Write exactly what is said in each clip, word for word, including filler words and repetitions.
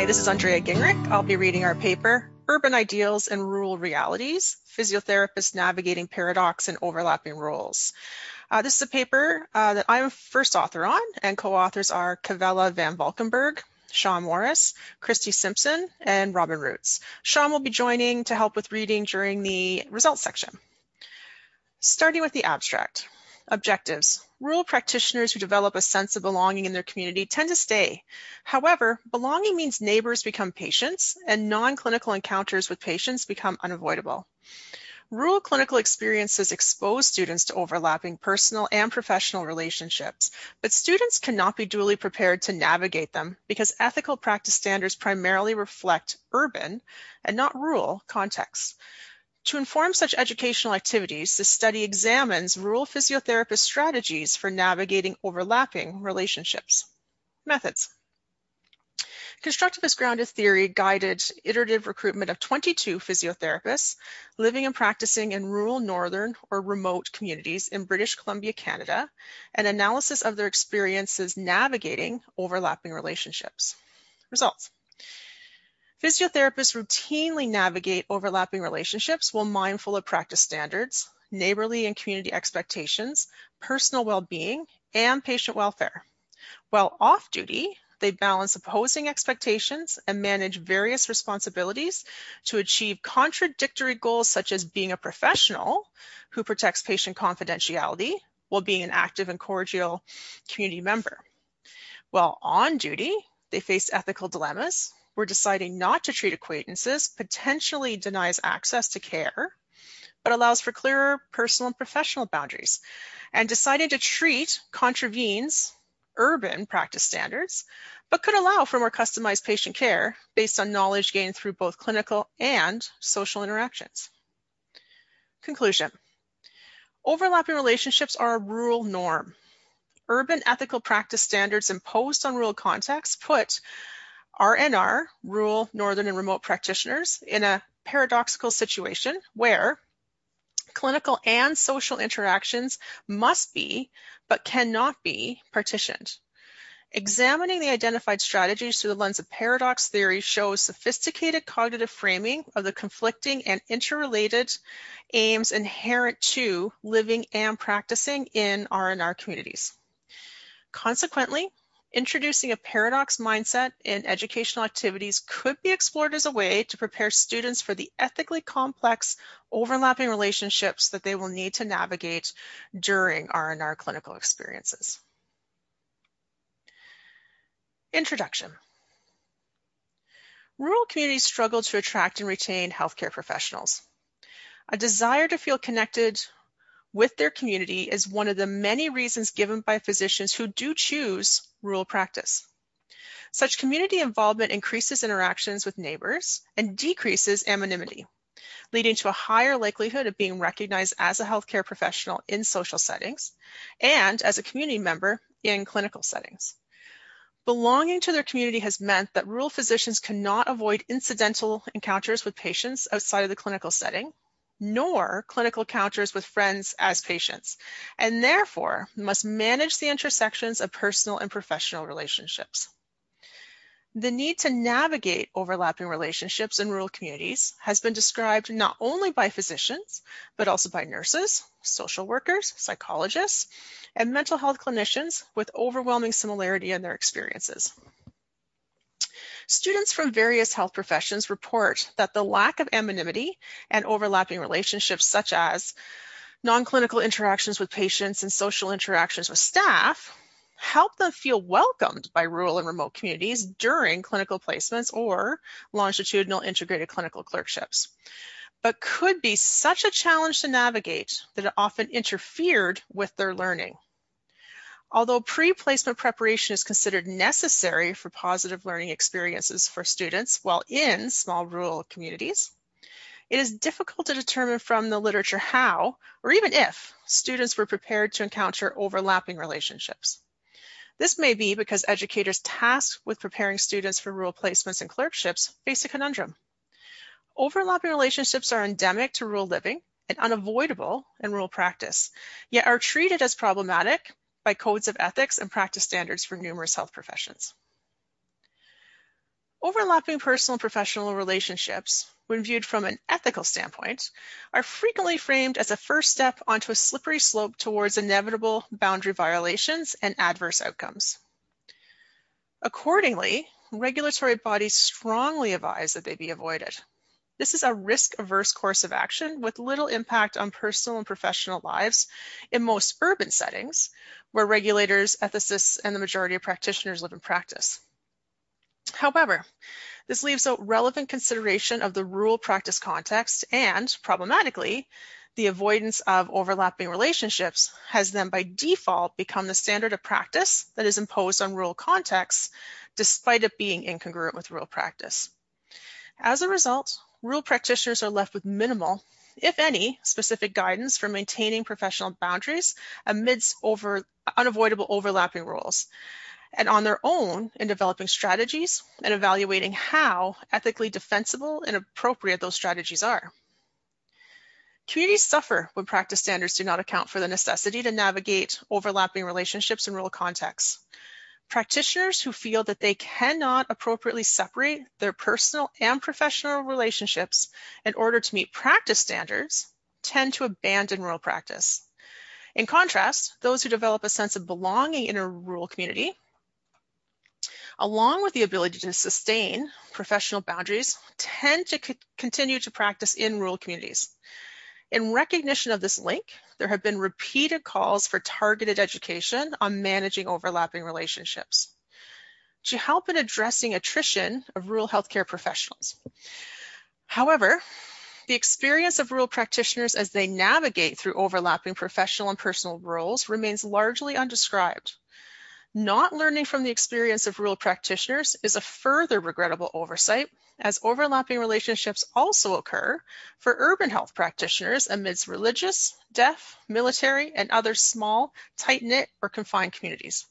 Hi, this is Andrea Gingrich. I'll be reading our paper, Urban Ideals and Rural Realities, Physiotherapists Navigating Paradox and Overlapping Roles. Uh, this is a paper uh, that I'm first author on, and co-authors are Cavella van Valkenburg, Sean Morris, Christy Simpson, and Robin Roots. Sean will be joining to help with reading during the results section. Starting with the abstract. Objectives. Rural practitioners who develop a sense of belonging in their community tend to stay. However, belonging means neighbors become patients and non-clinical encounters with patients become unavoidable. Rural clinical experiences expose students to overlapping personal and professional relationships, but students cannot be duly prepared to navigate them because ethical practice standards primarily reflect urban and not rural contexts. To inform such educational activities, this study examines rural physiotherapist strategies for navigating overlapping relationships. Methods. Constructivist grounded theory guided iterative recruitment of twenty-two physiotherapists living and practicing in rural, northern, or remote communities in British Columbia, Canada, and analysis of their experiences navigating overlapping relationships. Results. Physiotherapists routinely navigate overlapping relationships while mindful of practice standards, neighborly and community expectations, personal well-being, and patient welfare. While off-duty, they balance opposing expectations and manage various responsibilities to achieve contradictory goals such as being a professional who protects patient confidentiality while being an active and cordial community member. While on duty, they face ethical dilemmas where deciding not to treat acquaintances potentially denies access to care, but allows for clearer personal and professional boundaries. And deciding to treat contravenes urban practice standards, but could allow for more customized patient care based on knowledge gained through both clinical and social interactions. Conclusion. Overlapping relationships are a rural norm. Urban ethical practice standards imposed on rural contexts put R N R, rural, northern, and remote practitioners, in a paradoxical situation where clinical and social interactions must be, but cannot be, partitioned. Examining the identified strategies through the lens of paradox theory shows sophisticated cognitive framing of the conflicting and interrelated aims inherent to living and practicing in R N R communities. Consequently, introducing a paradox mindset in educational activities could be explored as a way to prepare students for the ethically complex overlapping relationships that they will need to navigate during R N R clinical experiences. Introduction. Rural communities struggle to attract and retain healthcare professionals. A desire to feel connected with their community is one of the many reasons given by physicians who do choose rural practice. Such community involvement increases interactions with neighbors and decreases anonymity, leading to a higher likelihood of being recognized as a healthcare professional in social settings and as a community member in clinical settings. Belonging to their community has meant that rural physicians cannot avoid incidental encounters with patients outside of the clinical setting, nor clinical encounters with friends as patients, and therefore must manage the intersections of personal and professional relationships. The need to navigate overlapping relationships in rural communities has been described not only by physicians, but also by nurses, social workers, psychologists, and mental health clinicians with overwhelming similarity in their experiences. Students from various health professions report that the lack of anonymity and overlapping relationships, such as non-clinical interactions with patients and social interactions with staff, help them feel welcomed by rural and remote communities during clinical placements or longitudinal integrated clinical clerkships, but could be such a challenge to navigate that it often interfered with their learning. Although pre-placement preparation is considered necessary for positive learning experiences for students while in small rural communities, it is difficult to determine from the literature how, or even if, students were prepared to encounter overlapping relationships. This may be because educators tasked with preparing students for rural placements and clerkships face a conundrum. Overlapping relationships are endemic to rural living and unavoidable in rural practice, yet are treated as problematic by codes of ethics and practice standards for numerous health professions. Overlapping personal and professional relationships, when viewed from an ethical standpoint, are frequently framed as a first step onto a slippery slope towards inevitable boundary violations and adverse outcomes. Accordingly, regulatory bodies strongly advise that they be avoided. This is a risk-averse course of action with little impact on personal and professional lives in most urban settings, where regulators, ethicists, and the majority of practitioners live and practice. However, this leaves out relevant consideration of the rural practice context and, problematically, the avoidance of overlapping relationships has then by default become the standard of practice that is imposed on rural contexts, despite it being incongruent with rural practice. As a result, rural practitioners are left with minimal, if any, specific guidance for maintaining professional boundaries amidst over, unavoidable overlapping roles, and on their own in developing strategies and evaluating how ethically defensible and appropriate those strategies are. Communities suffer when practice standards do not account for the necessity to navigate overlapping relationships in rural contexts. Practitioners who feel that they cannot appropriately separate their personal and professional relationships in order to meet practice standards tend to abandon rural practice. In contrast, those who develop a sense of belonging in a rural community, along with the ability to sustain professional boundaries, tend to co- continue to practice in rural communities. In recognition of this link, there have been repeated calls for targeted education on managing overlapping relationships to help in addressing attrition of rural healthcare professionals. However, the experience of rural practitioners as they navigate through overlapping professional and personal roles remains largely undescribed. Not learning from the experience of rural practitioners is a further regrettable oversight, as overlapping relationships also occur for urban health practitioners amidst religious, deaf, military, and other small, tight-knit, or confined communities.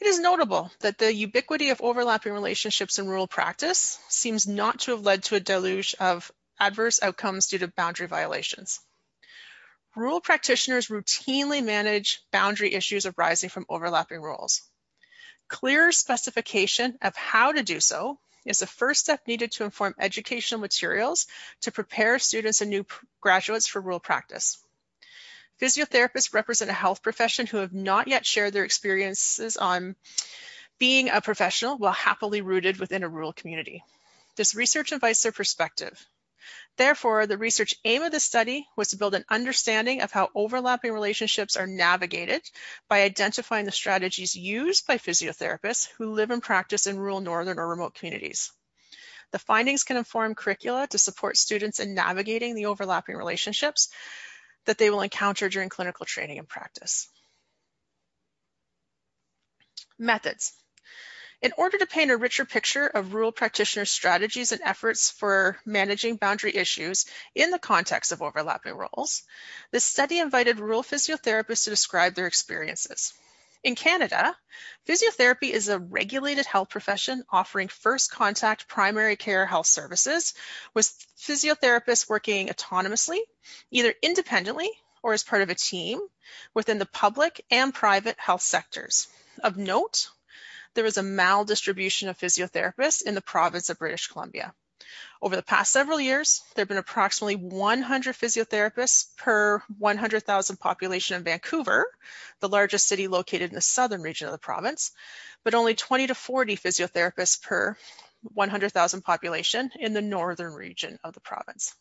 It is notable that the ubiquity of overlapping relationships in rural practice seems not to have led to a deluge of adverse outcomes due to boundary violations. Rural practitioners routinely manage boundary issues arising from overlapping roles. Clear specification of how to do so is the first step needed to inform educational materials to prepare students and new graduates for rural practice. Physiotherapists represent a health profession who have not yet shared their experiences on being a professional while happily rooted within a rural community. This research invites their perspective. Therefore, the research aim of this study was to build an understanding of how overlapping relationships are navigated by identifying the strategies used by physiotherapists who live and practice in rural, northern, or remote communities. The findings can inform curricula to support students in navigating the overlapping relationships that they will encounter during clinical training and practice. Methods. In order to paint a richer picture of rural practitioners' strategies and efforts for managing boundary issues in the context of overlapping roles, this study invited rural physiotherapists to describe their experiences. In Canada, physiotherapy is a regulated health profession offering first contact primary care health services, with physiotherapists working autonomously, either independently or as part of a team within the public and private health sectors. Of note, there is a maldistribution of physiotherapists in the province of British Columbia. Over the past several years, there have been approximately one hundred physiotherapists per one hundred thousand population in Vancouver, the largest city located in the southern region of the province, but only twenty to forty physiotherapists per one hundred thousand population in the northern region of the province.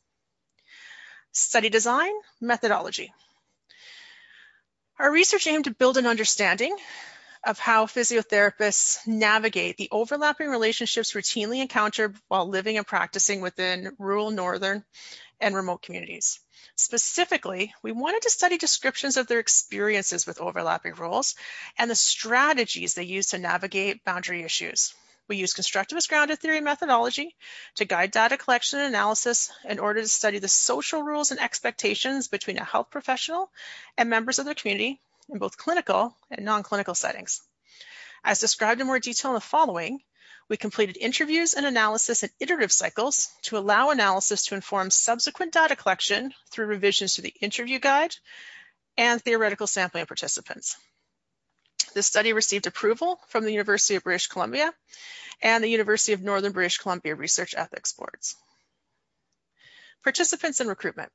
Study design, methodology. Our research aimed to build an understanding of how physiotherapists navigate the overlapping relationships routinely encountered while living and practicing within rural, northern, and remote communities. Specifically, we wanted to study descriptions of their experiences with overlapping roles and the strategies they use to navigate boundary issues. We use constructivist grounded theory methodology to guide data collection and analysis in order to study the social rules and expectations between a health professional and members of their community in both clinical and non-clinical settings. As described in more detail in the following, we completed interviews and analysis in iterative cycles to allow analysis to inform subsequent data collection through revisions to the interview guide and theoretical sampling of participants. This study received approval from the University of British Columbia and the University of Northern British Columbia Research Ethics Boards. Participants and recruitment.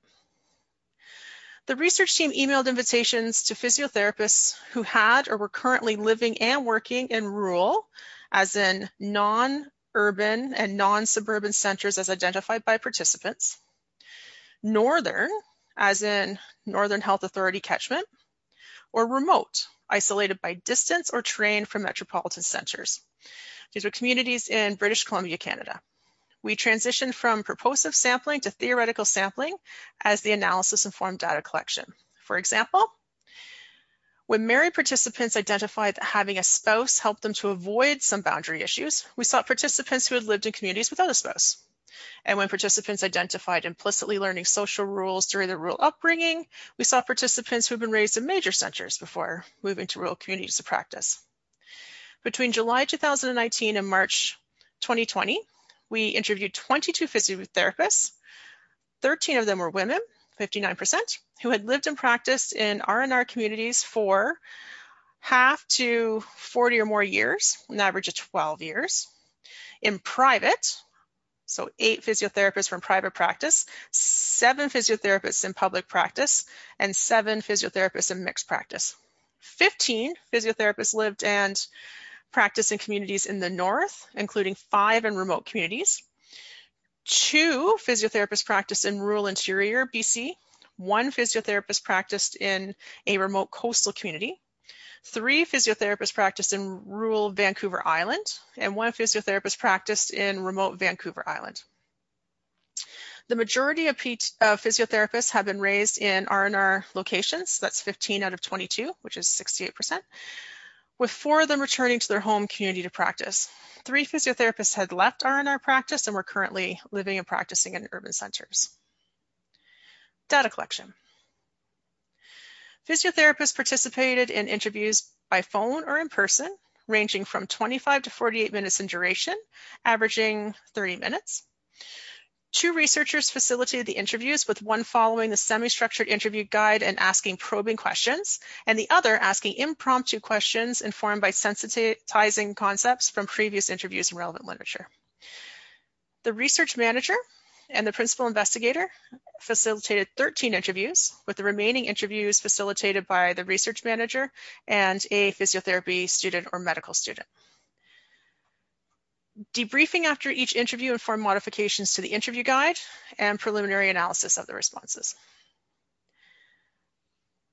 The research team emailed invitations to physiotherapists who had or were currently living and working in rural, as in non-urban and non-suburban centers as identified by participants, northern, as in Northern Health Authority catchment, or remote, isolated by distance or terrain from metropolitan centers. These were communities in British Columbia, Canada. We transitioned from purposive sampling to theoretical sampling as the analysis informed data collection. For example, when married participants identified that having a spouse helped them to avoid some boundary issues, we sought participants who had lived in communities without a spouse. And when participants identified implicitly learning social rules during their rural upbringing, we saw participants who had been raised in major centers before moving to rural communities to practice. Between July two thousand nineteen and March twenty twenty, we interviewed twenty-two physiotherapists, thirteen of them were women, fifty-nine percent, who had lived and practiced in R and R communities for half to forty or more years, an average of twelve years, in private. So eight physiotherapists from private practice, seven physiotherapists in public practice, and seven physiotherapists in mixed practice. fifteen physiotherapists lived and practiced in communities in the north, including five in remote communities. Two physiotherapists practiced in rural interior B C. One physiotherapist practiced in a remote coastal community. Three physiotherapists practiced in rural Vancouver Island, and one physiotherapist practiced in remote Vancouver Island. The majority of, P- of physiotherapists have been raised in R and R locations. That's fifteen out of twenty-two, which is sixty-eight percent, with four of them returning to their home community to practice. Three physiotherapists had left R and R practice and were currently living and practicing in urban centers. Data collection. Physiotherapists participated in interviews by phone or in person, ranging from twenty-five to forty-eight minutes in duration, averaging thirty minutes. Two researchers facilitated the interviews, with one following the semi-structured interview guide and asking probing questions, and the other asking impromptu questions informed by sensitizing concepts from previous interviews and relevant literature. The research manager and the principal investigator facilitated thirteen interviews, with the remaining interviews facilitated by the research manager and a physiotherapy student or medical student. Debriefing after each interview informed modifications to the interview guide and preliminary analysis of the responses.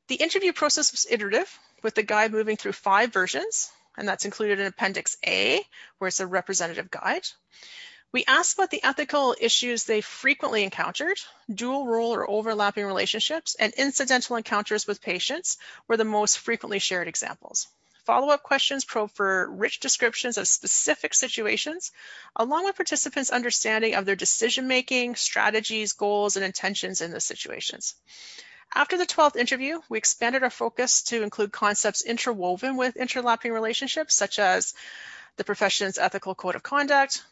The interview process was iterative, with the guide moving through five versions, and that's included in Appendix A, where it's a representative guide. We asked about the ethical issues they frequently encountered, dual role or overlapping relationships, and incidental encounters with patients were the most frequently shared examples. Follow-up questions probe for rich descriptions of specific situations, along with participants' understanding of their decision-making, strategies, goals, and intentions in the situations. After the twelfth interview, we expanded our focus to include concepts interwoven with interlapping relationships, such as the profession's ethical code of conduct,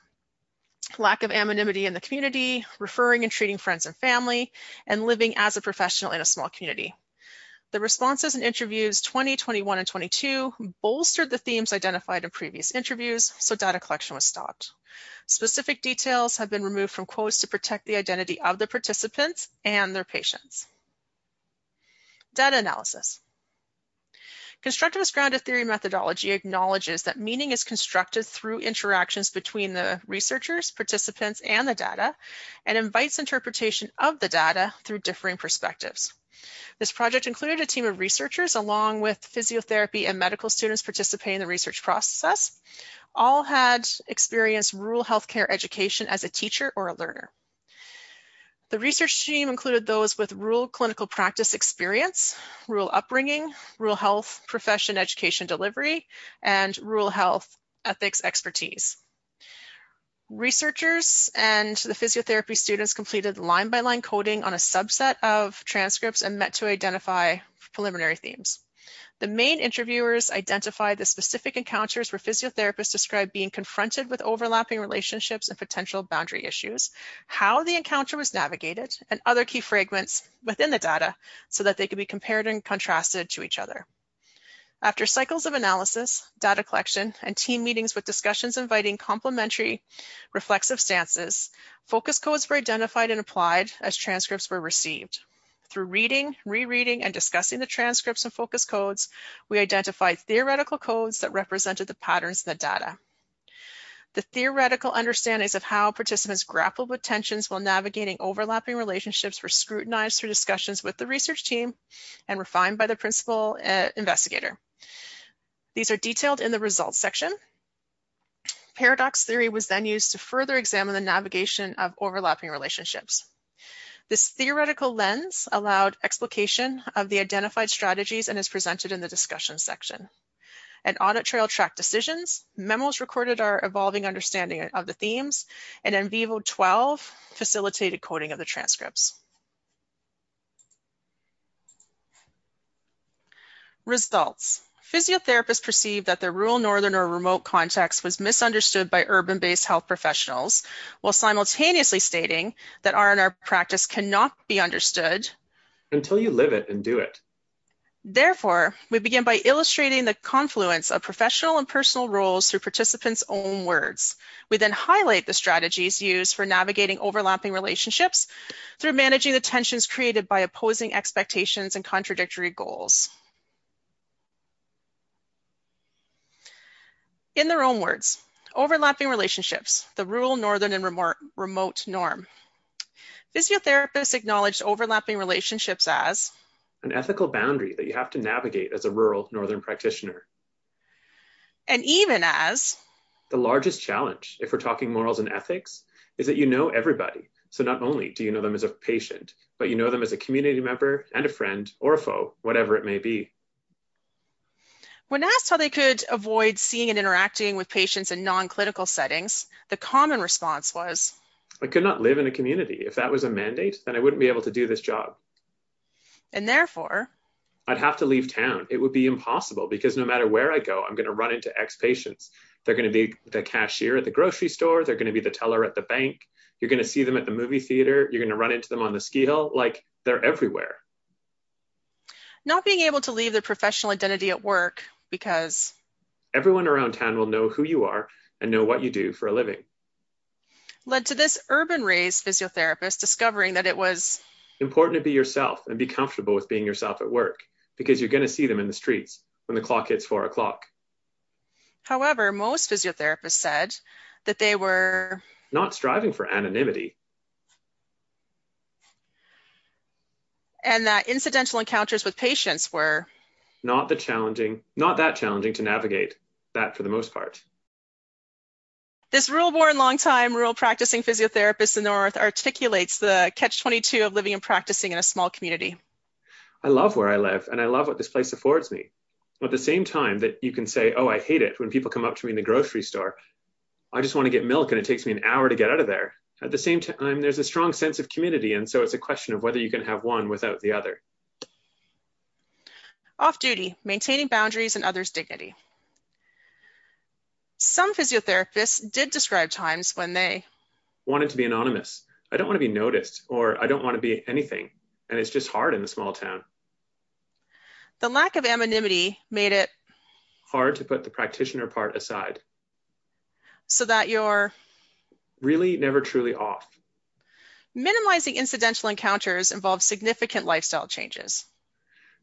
lack of anonymity in the community, referring and treating friends and family, and living as a professional in a small community. The responses in interviews twenty, twenty-one, and twenty-two bolstered the themes identified in previous interviews, so data collection was stopped. Specific details have been removed from quotes to protect the identity of the participants and their patients. Data analysis. Constructivist grounded theory methodology acknowledges that meaning is constructed through interactions between the researchers, participants, and the data, and invites interpretation of the data through differing perspectives. This project included a team of researchers along with physiotherapy and medical students participating in the research process. All had experienced rural healthcare education as a teacher or a learner. The research team included those with rural clinical practice experience, rural upbringing, rural health profession education delivery, and rural health ethics expertise. Researchers and the physiotherapy students completed line-by-line coding on a subset of transcripts and met to identify preliminary themes. The main interviewers identified the specific encounters where physiotherapists described being confronted with overlapping relationships and potential boundary issues, how the encounter was navigated, and other key fragments within the data so that they could be compared and contrasted to each other. After cycles of analysis, data collection, and team meetings with discussions inviting complementary reflexive stances, focus codes were identified and applied as transcripts were received. Through reading, rereading, and discussing the transcripts and focus codes, we identified theoretical codes that represented the patterns in the data. The theoretical understandings of how participants grappled with tensions while navigating overlapping relationships were scrutinized through discussions with the research team and refined by the principal uh, investigator. These are detailed in the results section. Paradox theory was then used to further examine the navigation of overlapping relationships. This theoretical lens allowed explication of the identified strategies and is presented in the discussion section. An audit trail tracked decisions, memos recorded our evolving understanding of the themes, and NVivo twelve facilitated coding of the transcripts. Results. Physiotherapists perceived that their rural, northern, or remote context was misunderstood by urban-based health professionals, while simultaneously stating that R and R practice cannot be understood until you live it and do it. Therefore, we begin by illustrating the confluence of professional and personal roles through participants' own words. We then highlight the strategies used for navigating overlapping relationships through managing the tensions created by opposing expectations and contradictory goals. In their own words, overlapping relationships, the rural, northern, and remote, remote norm. Physiotherapists acknowledged overlapping relationships as an ethical boundary that you have to navigate as a rural, northern practitioner. And even as the largest challenge, if we're talking morals and ethics, is that you know everybody. So not only do you know them as a patient, but you know them as a community member and a friend or a foe, whatever it may be. When asked how they could avoid seeing and interacting with patients in non-clinical settings, the common response was, I could not live in a community. If that was a mandate, then I wouldn't be able to do this job. And therefore, I'd have to leave town. It would be impossible because no matter where I go, I'm going to run into ex-patients. They're going to be the cashier at the grocery store. They're going to be the teller at the bank. You're going to see them at the movie theater. You're going to run into them on the ski hill. Like, they're everywhere. Not being able to leave their professional identity at work because everyone around town will know who you are and know what you do for a living led to this urban-raised physiotherapist discovering that it was important to be yourself and be comfortable with being yourself at work because you're going to see them in the streets when the clock hits four o'clock. However, most physiotherapists said that they were not striving for anonymity and that incidental encounters with patients were Not the challenging, not that challenging to navigate that for the most part. This rural-born, long-time rural practicing physiotherapist in the North articulates the catch twenty-two of living and practicing in a small community. I love where I live, and I love what this place affords me. At the same time that you can say, oh, I hate it when people come up to me in the grocery store. I just want to get milk, and it takes me an hour to get out of there. At the same time, there's a strong sense of community, and so it's a question of whether you can have one without the other. Off-duty, maintaining boundaries and others' dignity. Some physiotherapists did describe times when they wanted to be anonymous. I don't want to be noticed, or I don't want to be anything, and it's just hard in the small town. The lack of anonymity made it hard to put the practitioner part aside. So that you're really never truly off. Minimizing incidental encounters involves significant lifestyle changes.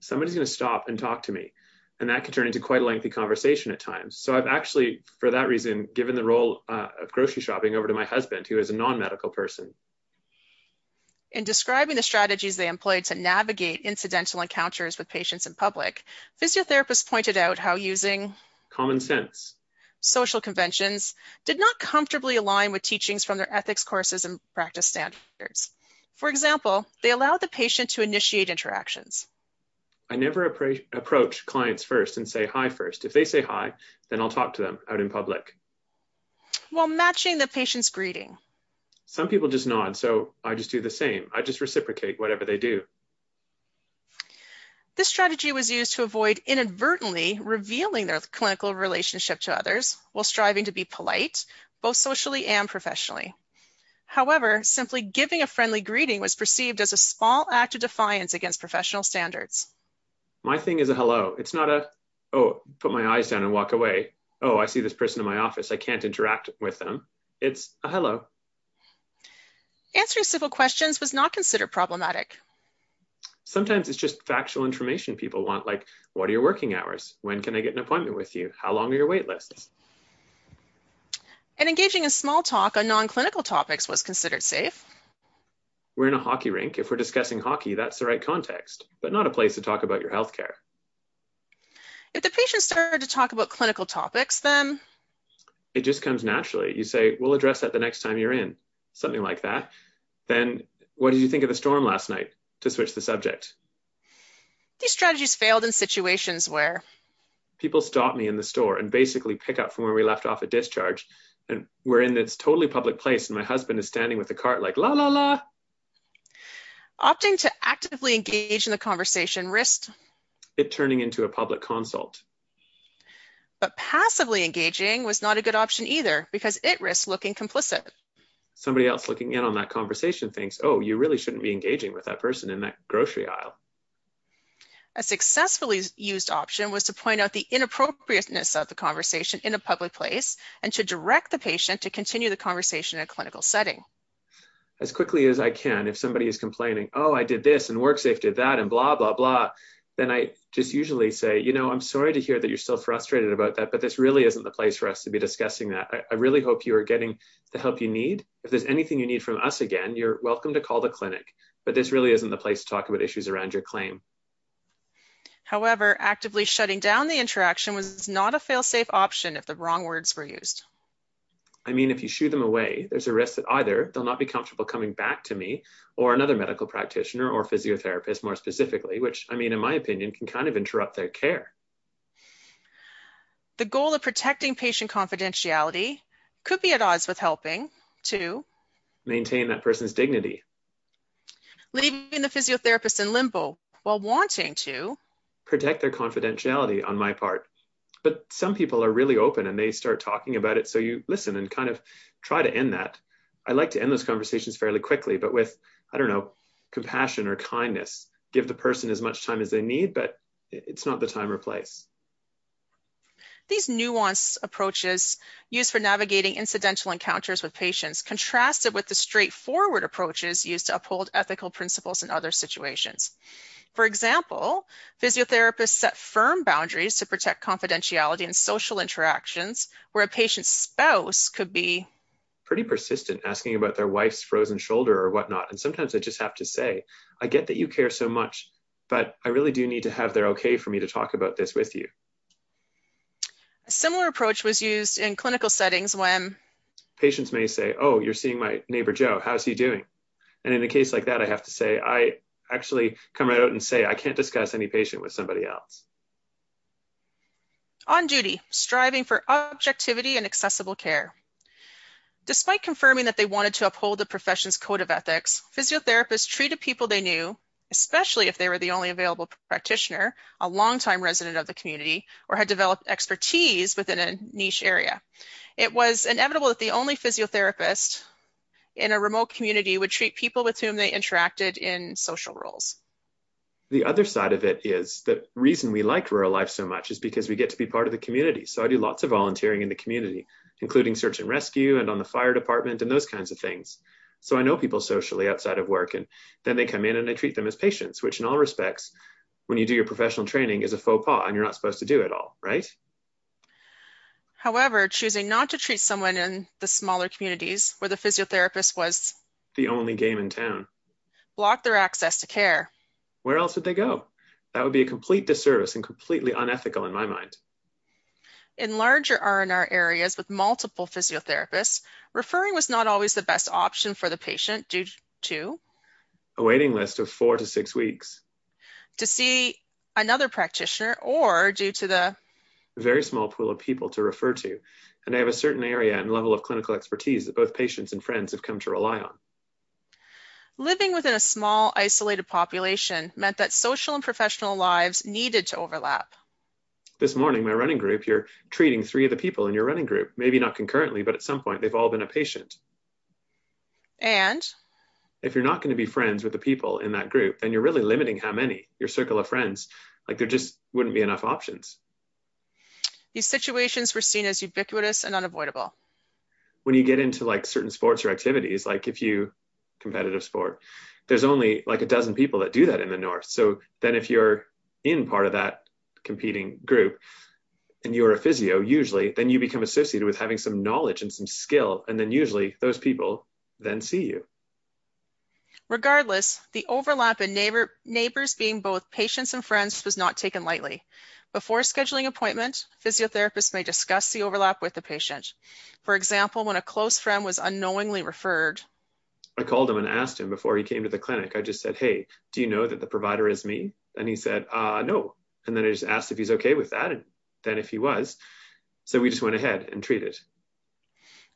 Somebody's going to stop and talk to me, and that could turn into quite a lengthy conversation at times. So I've actually, for that reason, given the role uh, of grocery shopping over to my husband, who is a non-medical person. In describing the strategies they employed to navigate incidental encounters with patients in public, physiotherapists pointed out how using common sense, social conventions did not comfortably align with teachings from their ethics courses and practice standards. For example, they allowed the patient to initiate interactions. I never appra- approach clients first and say hi first. If they say hi, then I'll talk to them out in public. While matching the patient's greeting. Some people just nod, so I just do the same. I just reciprocate whatever they do. This strategy was used to avoid inadvertently revealing their clinical relationship to others while striving to be polite, both socially and professionally. However, simply giving a friendly greeting was perceived as a small act of defiance against professional standards. My thing is a hello. It's not a, oh, put my eyes down and walk away. Oh, I see this person in my office. I can't interact with them. It's a hello. Answering civil questions was not considered problematic. Sometimes it's just factual information people want, like, what are your working hours? When can I get an appointment with you? How long are your wait lists? And engaging in small talk on non-clinical topics was considered safe. We're in a hockey rink. If we're discussing hockey, that's the right context, but not a place to talk about your healthcare. If the patient started to talk about clinical topics, then... It just comes naturally. You say, we'll address that the next time you're in, something like that. Then, what did you think of the storm last night? To switch the subject. These strategies failed in situations where... People stop me in the store and basically pick up from where we left off at discharge. And we're in this totally public place and my husband is standing with the cart like, la, la, la. Opting to actively engage in the conversation risked it turning into a public consult. But passively engaging was not a good option either, because it risks looking complicit. Somebody else looking in on that conversation thinks, oh, you really shouldn't be engaging with that person in that grocery aisle. A successfully used option was to point out the inappropriateness of the conversation in a public place and to direct the patient to continue the conversation in a clinical setting. As quickly as I can, if somebody is complaining, oh, I did this and WorkSafe did that and blah, blah, blah, then I just usually say, you know, I'm sorry to hear that you're still frustrated about that, but this really isn't the place for us to be discussing that. I, I really hope you are getting the help you need. If there's anything you need from us again, you're welcome to call the clinic, but this really isn't the place to talk about issues around your claim. However, actively shutting down the interaction was not a fail-safe option if the wrong words were used. I mean, if you shoo them away, there's a risk that either they'll not be comfortable coming back to me or another medical practitioner or physiotherapist more specifically, which, I mean, in my opinion, can kind of interrupt their care. The goal of protecting patient confidentiality could be at odds with helping to maintain that person's dignity. Leaving the physiotherapist in limbo while wanting to protect their confidentiality on my part. But some people are really open and they start talking about it. So you listen and kind of try to end that. I like to end those conversations fairly quickly, but with, I don't know, compassion or kindness. Give the person as much time as they need, but it's not the time or place. These nuanced approaches used for navigating incidental encounters with patients contrasted with the straightforward approaches used to uphold ethical principles in other situations. For example, physiotherapists set firm boundaries to protect confidentiality in social interactions where a patient's spouse could be pretty persistent asking about their wife's frozen shoulder or whatnot. And sometimes I just have to say, I get that you care so much, but I really do need to have their okay for me to talk about this with you. A similar approach was used in clinical settings when patients may say, oh, you're seeing my neighbor Joe, how's he doing? And in a case like that, I have to say, I actually come right out and say, I can't discuss any patient with somebody else. On duty, striving for objectivity and accessible care. Despite confirming that they wanted to uphold the profession's code of ethics, physiotherapists treated people they knew, especially if they were the only available practitioner, a longtime resident of the community, or had developed expertise within a niche area. It was inevitable that the only physiotherapist in a remote community would treat people with whom they interacted in social roles. The other side of it is the reason we like rural life so much is because we get to be part of the community. So I do lots of volunteering in the community, including search and rescue and on the fire department and those kinds of things. So I know people socially outside of work, and then they come in and I treat them as patients, which in all respects, when you do your professional training, is a faux pas and you're not supposed to do it all, right? However, choosing not to treat someone in the smaller communities where the physiotherapist was the only game in town blocked their access to care. Where else would they go? That would be a complete disservice and completely unethical in my mind. In larger R and R areas with multiple physiotherapists, referring was not always the best option for the patient due to a waiting list of four to six weeks to see another practitioner, or due to the very small pool of people to refer to, and I have a certain area and level of clinical expertise that both patients and friends have come to rely on. Living within a small, isolated population meant that social and professional lives needed to overlap. This morning, my running group, you're treating three of the people in your running group, maybe not concurrently, but at some point, they've all been a patient. And? If you're not going to be friends with the people in that group, then you're really limiting how many, your circle of friends, like there just wouldn't be enough options. These situations were seen as ubiquitous and unavoidable. When you get into like certain sports or activities, like if you competitive sport, there's only like a dozen people that do that in the North. So then if you're in part of that competing group and you're a physio, usually then you become associated with having some knowledge and some skill. And then usually those people then see you. Regardless, the overlap in neighbor, neighbors being both patients and friends was not taken lightly. Before scheduling appointment, physiotherapists may discuss the overlap with the patient. For example, when a close friend was unknowingly referred, I called him and asked him before he came to the clinic. I just said, hey, do you know that the provider is me? And he said, uh, no. And then I just asked if he's okay with that. And then if he was, so we just went ahead and treated.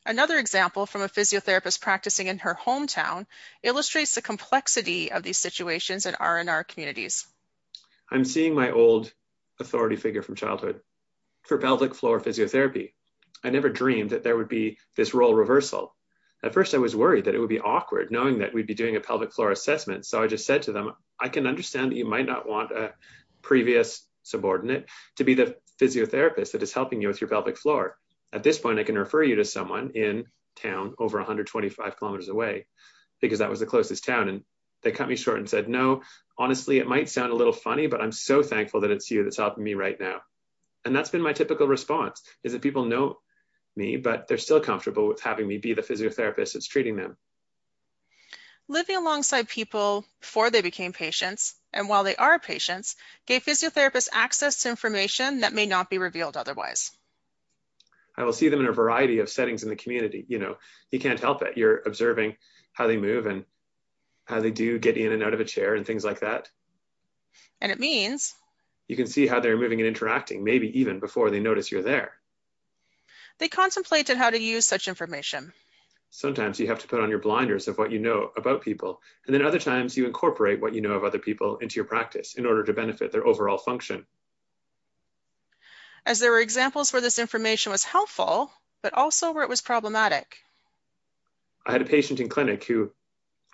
Another example from a physiotherapist practicing in her hometown illustrates the complexity of these situations in R and R communities. I'm seeing my old authority figure from childhood for pelvic floor physiotherapy. I never dreamed that there would be this role reversal. At first, I was worried that it would be awkward knowing that we'd be doing a pelvic floor assessment. So I just said to them, I can understand that you might not want a previous subordinate to be the physiotherapist that is helping you with your pelvic floor. At this point, I can refer you to someone in town over one hundred twenty-five kilometers away, because that was the closest town. And they cut me short and said, no, honestly, it might sound a little funny, but I'm so thankful that it's you that's helping me right now. And that's been my typical response, is that people know me, but they're still comfortable with having me be the physiotherapist that's treating them. Living alongside people before they became patients, and while they are patients, gave physiotherapists access to information that may not be revealed otherwise. I will see them in a variety of settings in the community. You know, you can't help it. You're observing how they move and how they do get in and out of a chair and things like that. And it means you can see how they're moving and interacting, maybe even before they notice you're there. They contemplated how to use such information. Sometimes you have to put on your blinders of what you know about people, and then other times you incorporate what you know of other people into your practice in order to benefit their overall function. As there were examples where this information was helpful, but also where it was problematic. I had a patient in clinic who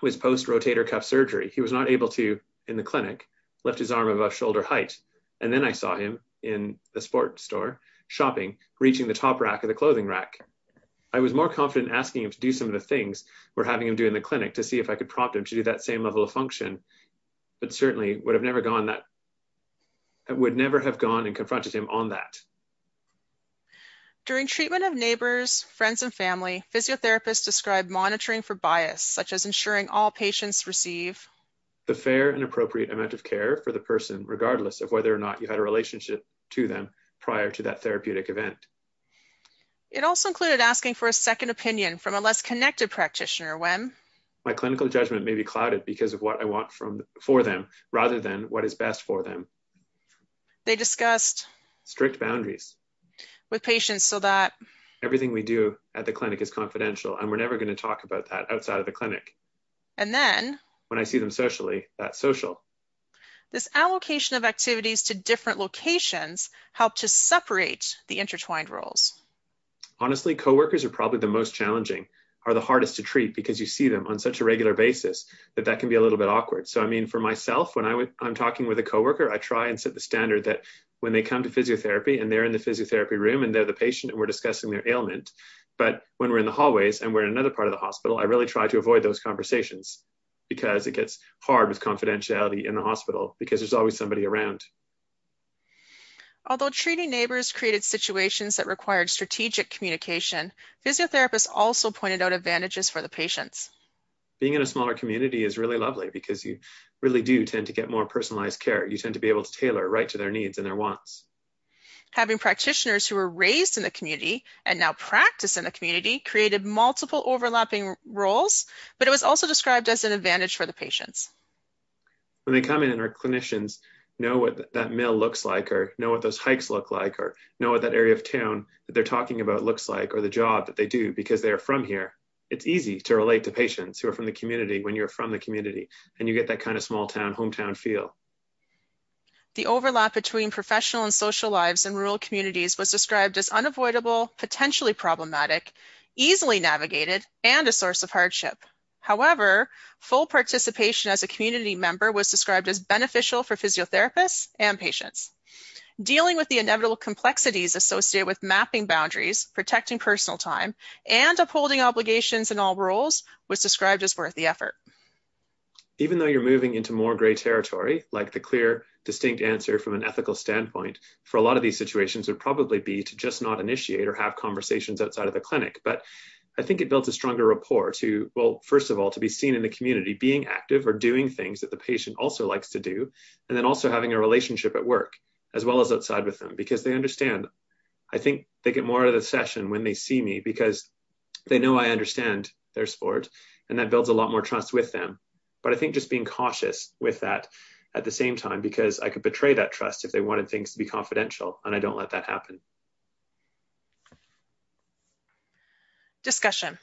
was post-rotator cuff surgery. He was not able to, in the clinic, lift his arm above shoulder height. And then I saw him in the sports store, shopping, reaching the top rack of the clothing rack. I was more confident asking him to do some of the things we're having him do in the clinic to see if I could prompt him to do that same level of function, but certainly would have never gone that, would never have gone and confronted him on that. During treatment of neighbors, friends, and family, physiotherapists describe monitoring for bias, such as ensuring all patients receive the fair and appropriate amount of care for the person, regardless of whether or not you had a relationship to them prior to that therapeutic event. It also included asking for a second opinion from a less connected practitioner when my clinical judgment may be clouded because of what I want from for them rather than what is best for them. They discussed strict boundaries with patients so that everything we do at the clinic is confidential, and we're never going to talk about that outside of the clinic. And then when I see them socially, that's social. This allocation of activities to different locations helped to separate the intertwined roles. Honestly, coworkers are probably the most challenging, are the hardest to treat because you see them on such a regular basis that that can be a little bit awkward. So, I mean, for myself, when I w- I'm talking with a coworker, I try and set the standard that when they come to physiotherapy and they're in the physiotherapy room and they're the patient and we're discussing their ailment, but when we're in the hallways and we're in another part of the hospital, I really try to avoid those conversations, because it gets hard with confidentiality in the hospital because there's always somebody around. Although treating neighbors created situations that required strategic communication, physiotherapists also pointed out advantages for the patients. Being in a smaller community is really lovely because you really do tend to get more personalized care. You tend to be able to tailor right to their needs and their wants. Having practitioners who were raised in the community and now practice in the community created multiple overlapping roles, but it was also described as an advantage for the patients. When they come in and our clinicians know what that mill looks like, or know what those hikes look like, or know what that area of town that they're talking about looks like, or the job that they do because they are from here, it's easy to relate to patients who are from the community when you're from the community and you get that kind of small town, hometown feel. The overlap between professional and social lives in rural communities was described as unavoidable, potentially problematic, easily navigated, and a source of hardship. However, full participation as a community member was described as beneficial for physiotherapists and patients. dealing with the inevitable complexities associated with mapping boundaries, protecting personal time, and upholding obligations in all roles was described as worth the effort. Even though you're moving into more gray territory, like the clear, distinct answer from an ethical standpoint for a lot of these situations would probably be to just not initiate or have conversations outside of the clinic. But I think it builds a stronger rapport to, well, first of all, to be seen in the community, being active or doing things that the patient also likes to do, and then also having a relationship at work as well as outside with them, because they understand. I think they get more out of the session when they see me because they know I understand their sport, and that builds a lot more trust with them. But I think just being cautious with that at the same time, because I could betray that trust if they wanted things to be confidential, and I don't let that happen. Discussion.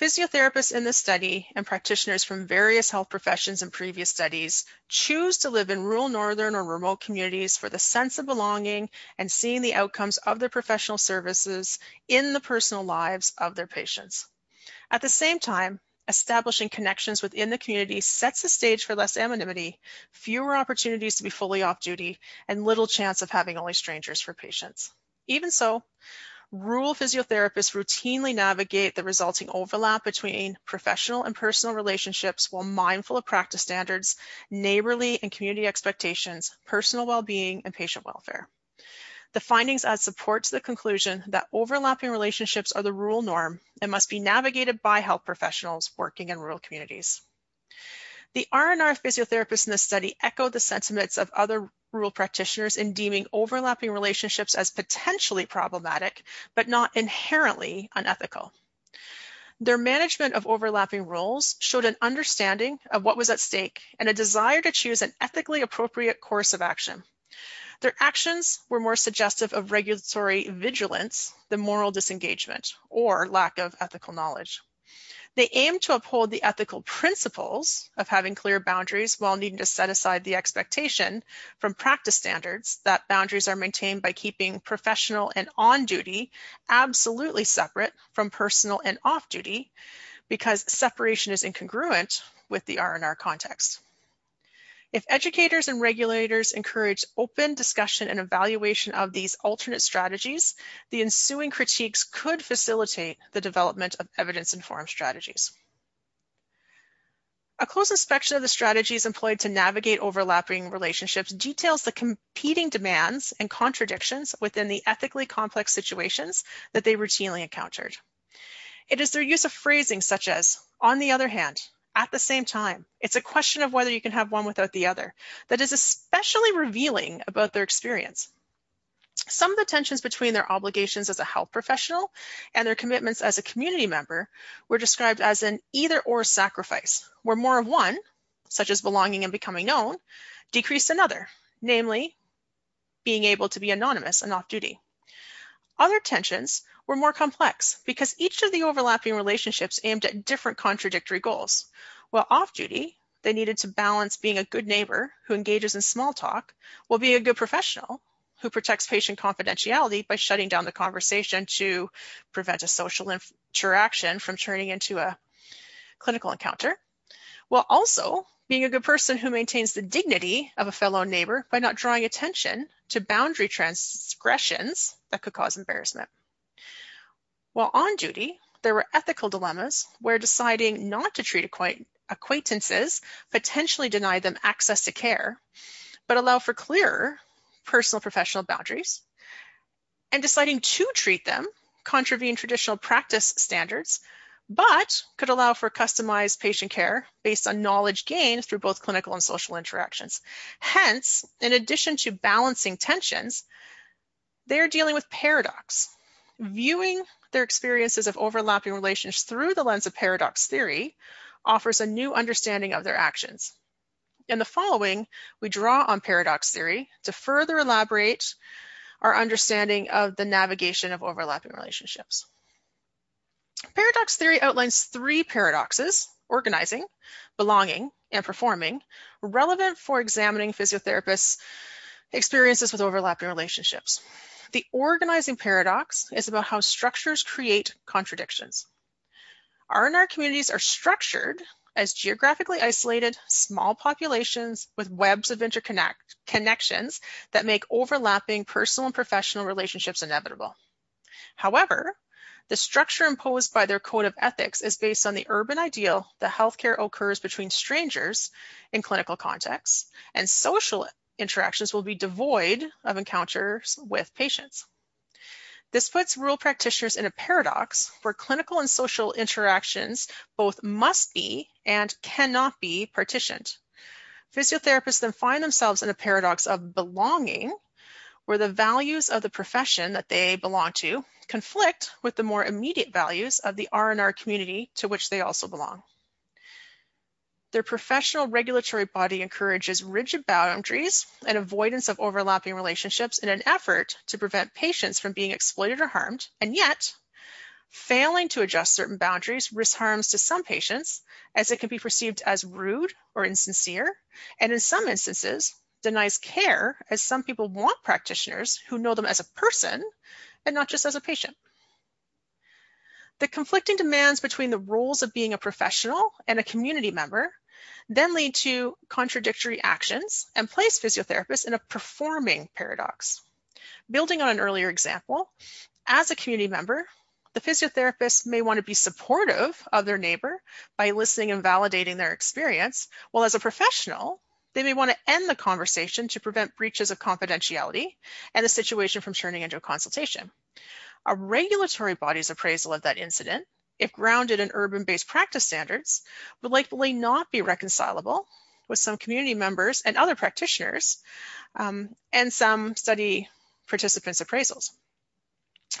Physiotherapists in this study and practitioners from various health professions in previous studies choose to live in rural, northern, or remote communities for the sense of belonging and seeing the outcomes of their professional services in the personal lives of their patients. At the same time, establishing connections within the community sets the stage for less anonymity, fewer opportunities to be fully off duty, and little chance of having only strangers for patients. Even so, rural physiotherapists routinely navigate the resulting overlap between professional and personal relationships while mindful of practice standards, neighborly and community expectations, personal well-being, and patient welfare. The findings add support to the conclusion that overlapping relationships are the rural norm and must be navigated by health professionals working in rural communities. The R and R physiotherapists in this study echoed the sentiments of other rural practitioners in deeming overlapping relationships as potentially problematic, but not inherently unethical. Their management of overlapping roles showed an understanding of what was at stake and a desire to choose an ethically appropriate course of action. Their actions were more suggestive of regulatory vigilance than moral disengagement or lack of ethical knowledge. They aimed to uphold the ethical principles of having clear boundaries while needing to set aside the expectation from practice standards that boundaries are maintained by keeping professional and on-duty absolutely separate from personal and off-duty, because separation is incongruent with the R and R context. If educators and regulators encourage open discussion and evaluation of these alternate strategies, the ensuing critiques could facilitate the development of evidence-informed strategies. A close inspection of the strategies employed to navigate overlapping relationships details the competing demands and contradictions within the ethically complex situations that they routinely encountered. It is their use of phrasing such as, on the other hand, at the same time, it's a question of whether you can have one without the other, that is especially revealing about their experience. Some of the tensions between their obligations as a health professional and their commitments as a community member were described as an either-or sacrifice, where more of one, such as belonging and becoming known, decreased another, namely being able to be anonymous and off-duty. Other tensions were more complex because each of the overlapping relationships aimed at different contradictory goals. While off-duty, they needed to balance being a good neighbor who engages in small talk while being a good professional who protects patient confidentiality by shutting down the conversation to prevent a social interaction from turning into a clinical encounter, while also being a good person who maintains the dignity of a fellow neighbor by not drawing attention to boundary transgressions that could cause embarrassment. While on duty, there were ethical dilemmas where deciding not to treat acquaintances potentially denied them access to care, but allow for clearer personal professional boundaries, and deciding to treat them contravene traditional practice standards but could allow for customized patient care based on knowledge gained through both clinical and social interactions. Hence, in addition to balancing tensions, they're dealing with paradox. Viewing their experiences of overlapping relations through the lens of paradox theory offers a new understanding of their actions. In the following, we draw on paradox theory to further elaborate our understanding of the navigation of overlapping relationships. Paradox theory outlines three paradoxes, organizing, belonging, and performing, relevant for examining physiotherapists' experiences with overlapping relationships. The organizing paradox is about how structures create contradictions. R and R communities are structured as geographically isolated, small populations with webs of interconnect connections that make overlapping personal and professional relationships inevitable. However, the structure imposed by their code of ethics is based on the urban ideal that healthcare occurs between strangers in clinical contexts, and social interactions will be devoid of encounters with patients. This puts rural practitioners in a paradox where clinical and social interactions both must be and cannot be partitioned. Physiotherapists then find themselves in a paradox of belonging, where the values of the profession that they belong to conflict with the more immediate values of the R and R community to which they also belong. Their professional regulatory body encourages rigid boundaries and avoidance of overlapping relationships in an effort to prevent patients from being exploited or harmed, and yet failing to adjust certain boundaries risks harms to some patients, as it can be perceived as rude or insincere, and in some instances denies care, as some people want practitioners who know them as a person and not just as a patient. The conflicting demands between the roles of being a professional and a community member then lead to contradictory actions and place physiotherapists in a performing paradox. Building on an earlier example, as a community member, the physiotherapist may want to be supportive of their neighbor by listening and validating their experience, while as a professional, they may want to end the conversation to prevent breaches of confidentiality and the situation from turning into a consultation. A regulatory body's appraisal of that incident, if grounded in urban-based practice standards, would likely not be reconcilable with some community members and other practitioners um, and some study participants' appraisals.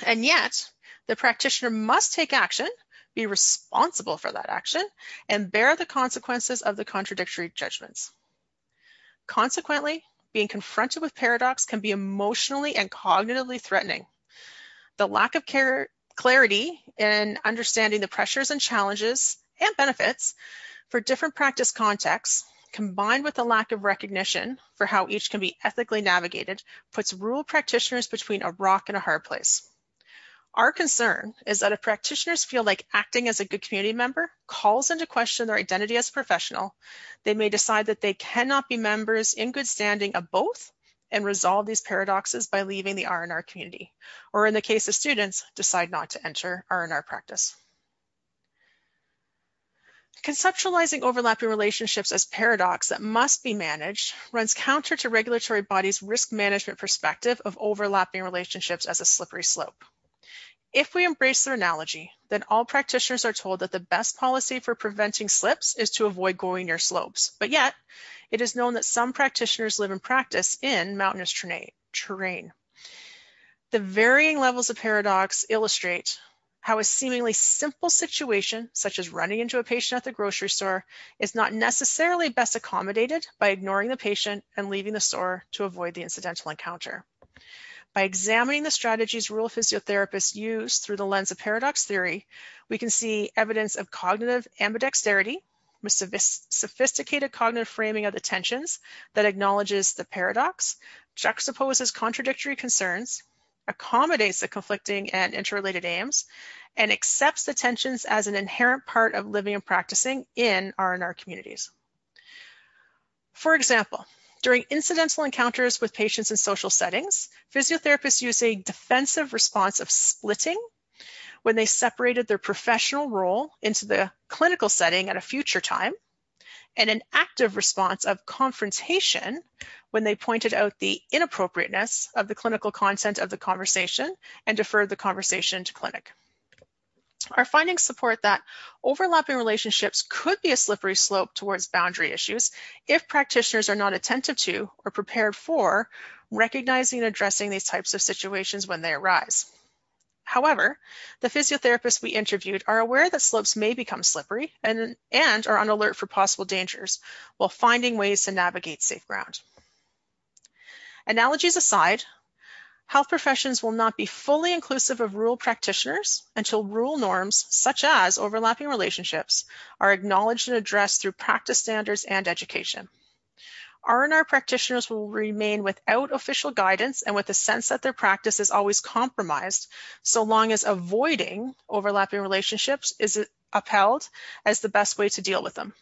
And yet, the practitioner must take action, be responsible for that action, and bear the consequences of the contradictory judgments. Consequently, being confronted with paradox can be emotionally and cognitively threatening. The lack of care, clarity in understanding the pressures and challenges and benefits for different practice contexts, combined with the lack of recognition for how each can be ethically navigated, puts rural practitioners between a rock and a hard place. Our concern is that if practitioners feel like acting as a good community member calls into question their identity as a professional, they may decide that they cannot be members in good standing of both and resolve these paradoxes by leaving the R and R community, or in the case of students, decide not to enter R and R practice. Conceptualizing overlapping relationships as paradox that must be managed runs counter to regulatory bodies' risk management perspective of overlapping relationships as a slippery slope. If we embrace their analogy, then all practitioners are told that the best policy for preventing slips is to avoid going near slopes. But yet, it is known that some practitioners live and practice in mountainous terrain. The varying levels of paradox illustrate how a seemingly simple situation, such as running into a patient at the grocery store, is not necessarily best accommodated by ignoring the patient and leaving the store to avoid the incidental encounter. By examining the strategies rural physiotherapists use through the lens of paradox theory, we can see evidence of cognitive ambidexterity with sophisticated cognitive framing of the tensions that acknowledges the paradox, juxtaposes contradictory concerns, accommodates the conflicting and interrelated aims, and accepts the tensions as an inherent part of living and practicing in R and R communities. For example, during incidental encounters with patients in social settings, physiotherapists use a defensive response of splitting when they separated their professional role into the clinical setting at a future time, and an active response of confrontation when they pointed out the inappropriateness of the clinical content of the conversation and deferred the conversation to clinic. Our findings support that overlapping relationships could be a slippery slope towards boundary issues if practitioners are not attentive to or prepared for recognizing and addressing these types of situations when they arise. However, the physiotherapists we interviewed are aware that slopes may become slippery and, and are on alert for possible dangers while finding ways to navigate safe ground. Analogies aside, health professions will not be fully inclusive of rural practitioners until rural norms, such as overlapping relationships, are acknowledged and addressed through practice standards and education. R and R practitioners will remain without official guidance and with a sense that their practice is always compromised, so long as avoiding overlapping relationships is upheld as the best way to deal with them.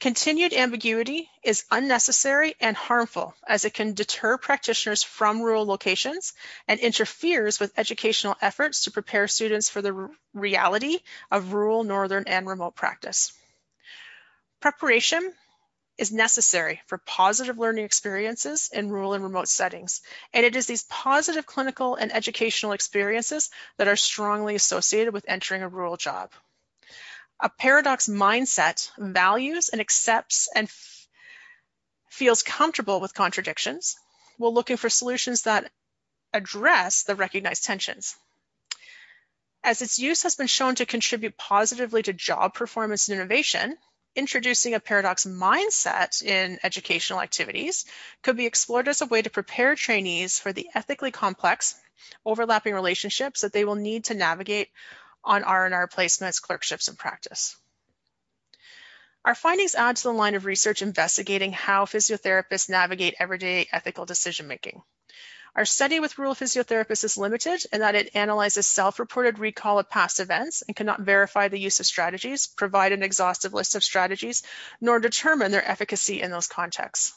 Continued ambiguity is unnecessary and harmful, as it can deter practitioners from rural locations and interferes with educational efforts to prepare students for the reality of rural, northern, and remote practice. Preparation is necessary for positive learning experiences in rural and remote settings, and it is these positive clinical and educational experiences that are strongly associated with entering a rural job. A paradox mindset values and accepts and f- feels comfortable with contradictions while looking for solutions that address the recognized tensions. As its use has been shown to contribute positively to job performance and innovation, introducing a paradox mindset in educational activities could be explored as a way to prepare trainees for the ethically complex, overlapping relationships that they will need to navigate on R and R placements, clerkships, and practice. Our findings add to the line of research investigating how physiotherapists navigate everyday ethical decision-making. Our study with rural physiotherapists is limited in that it analyzes self-reported recall of past events and cannot verify the use of strategies, provide an exhaustive list of strategies, nor determine their efficacy in those contexts.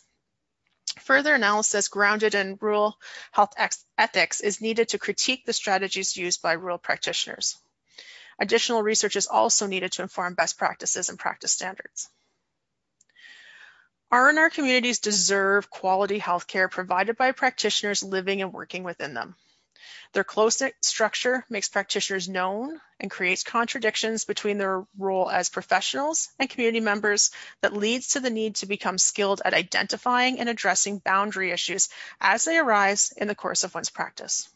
Further analysis grounded in rural health ethics is needed to critique the strategies used by rural practitioners. Additional research is also needed to inform best practices and practice standards. R and R communities deserve quality healthcare provided by practitioners living and working within them. Their close-knit structure makes practitioners known and creates contradictions between their role as professionals and community members that leads to the need to become skilled at identifying and addressing boundary issues as they arise in the course of one's practice.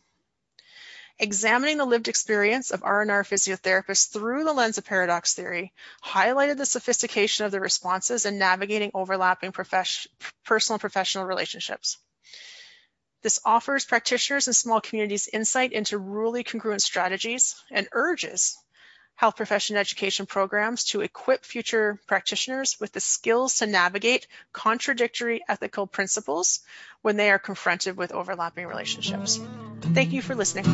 Examining the lived experience of R and R physiotherapists through the lens of paradox theory highlighted the sophistication of their responses in navigating overlapping profession, personal and professional relationships. This offers practitioners and small communities insight into rurally congruent strategies and urges health profession education programs to equip future practitioners with the skills to navigate contradictory ethical principles when they are confronted with overlapping relationships. Thank you for listening.